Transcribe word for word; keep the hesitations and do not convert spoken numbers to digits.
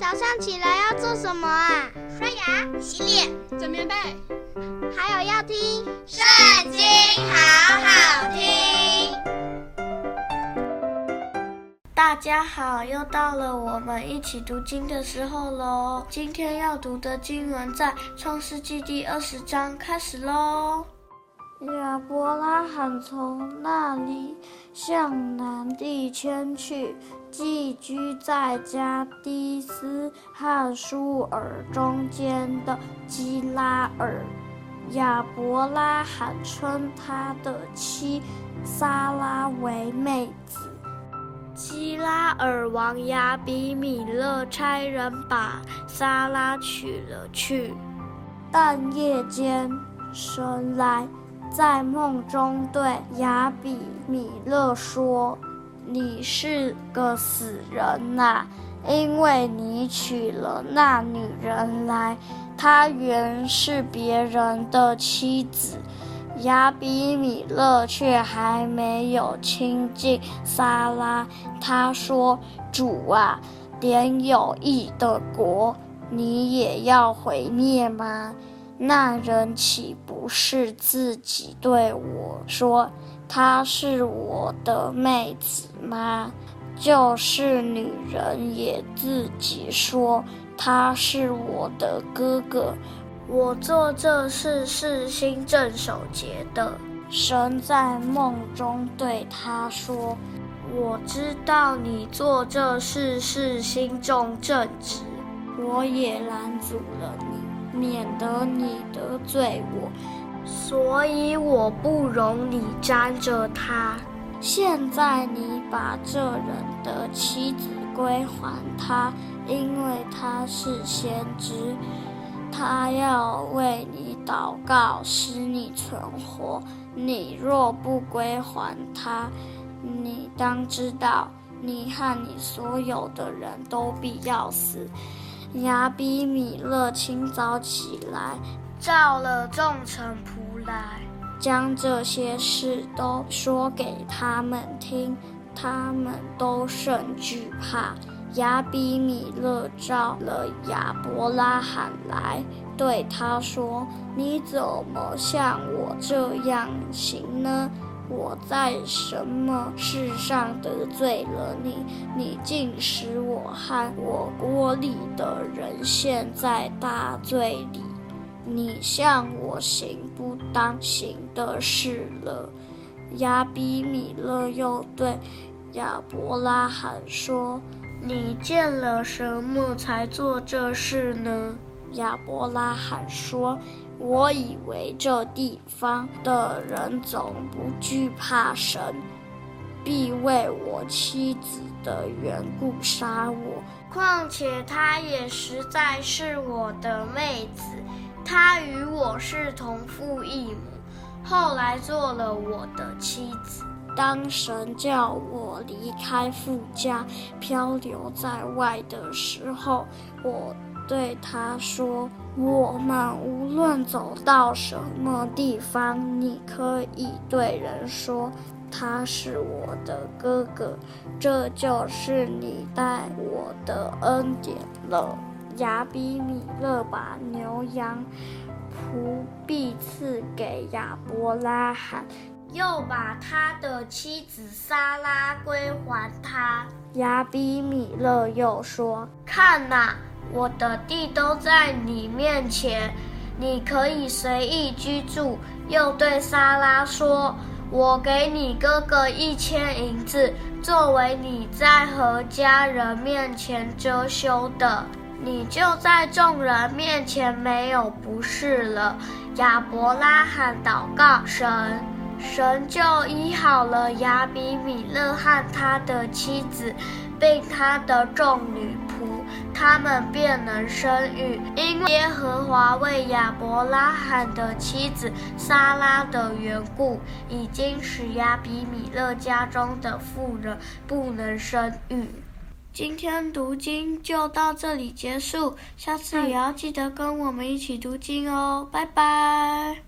早上起来要做什么啊？刷牙、洗脸、整棉被，还有要听《圣经》，好好听。大家好，又到了我们一起读经的时候喽。今天要读的经文在《创世纪》第二十章，开始喽。亚伯拉罕从那里向南地迁去，寄居在加低斯和舒尔中间的基拉尔。亚伯拉罕称他的妻撒拉为妹子。基拉尔王亚比米勒差人把撒拉娶了去，但夜间神来在梦中对亚比米勒说：“你是个死人啊，因为你娶了那女人来，她原是别人的妻子。”亚比米勒却还没有亲近撒拉，他说：“主啊，连有义的国，你也要毁灭吗？那人岂不是自己对我说，她是我的妹子吗？就是女人也自己说，她是我的哥哥。我做这事是心正守节的。”神在梦中对他说：“我知道你做这事是心中正直，我也拦阻了你，免得你得罪我，所以我不容你沾着他。现在你把这人的妻子归还他，因为他是先知，他要为你祷告，使你存活。你若不归还他，你当知道，你和你所有的人都必要死。”亚比米勒清早起来，召了众臣仆来，将这些事都说给他们听，他们都甚惧怕。亚比米勒召了亚伯拉罕来，对他说：“你怎么像我这样行呢？我在什么事上得罪了你？你竟使我和我窝里的人陷在大罪里。你向我行不当行的事了。”亚比米勒又对亚伯拉罕说：“你见了什么才做这事呢？”亚伯拉罕说：“我以为这地方的人总不惧怕神，必为我妻子的缘故杀我。况且她也实在是我的妹子，她与我是同父异母，后来做了我的妻子。当神叫我离开父家，漂流在外的时候，我对他说：我们无论走到什么地方，你可以对人说，他是我的哥哥，这就是你待我的恩典了。”亚比米勒把牛羊仆婢赐给亚伯拉罕，又把他的妻子撒拉归还他。亚比米勒又说：“看哪，我的地都在你面前，你可以随意居住。”又对撒拉说：“我给你哥哥一千银子，作为你在和家人面前遮羞的，你就在众人面前没有不是了。”亚伯拉罕祷告神，神就医好了亚比米勒和他的妻子，并他的众女仆，他们便能生育，因为耶和华为亚伯拉罕的妻子撒拉的缘故，已经使亚比米勒家中的妇人不能生育。今天读经就到这里结束，下次也要记得跟我们一起读经哦，拜拜。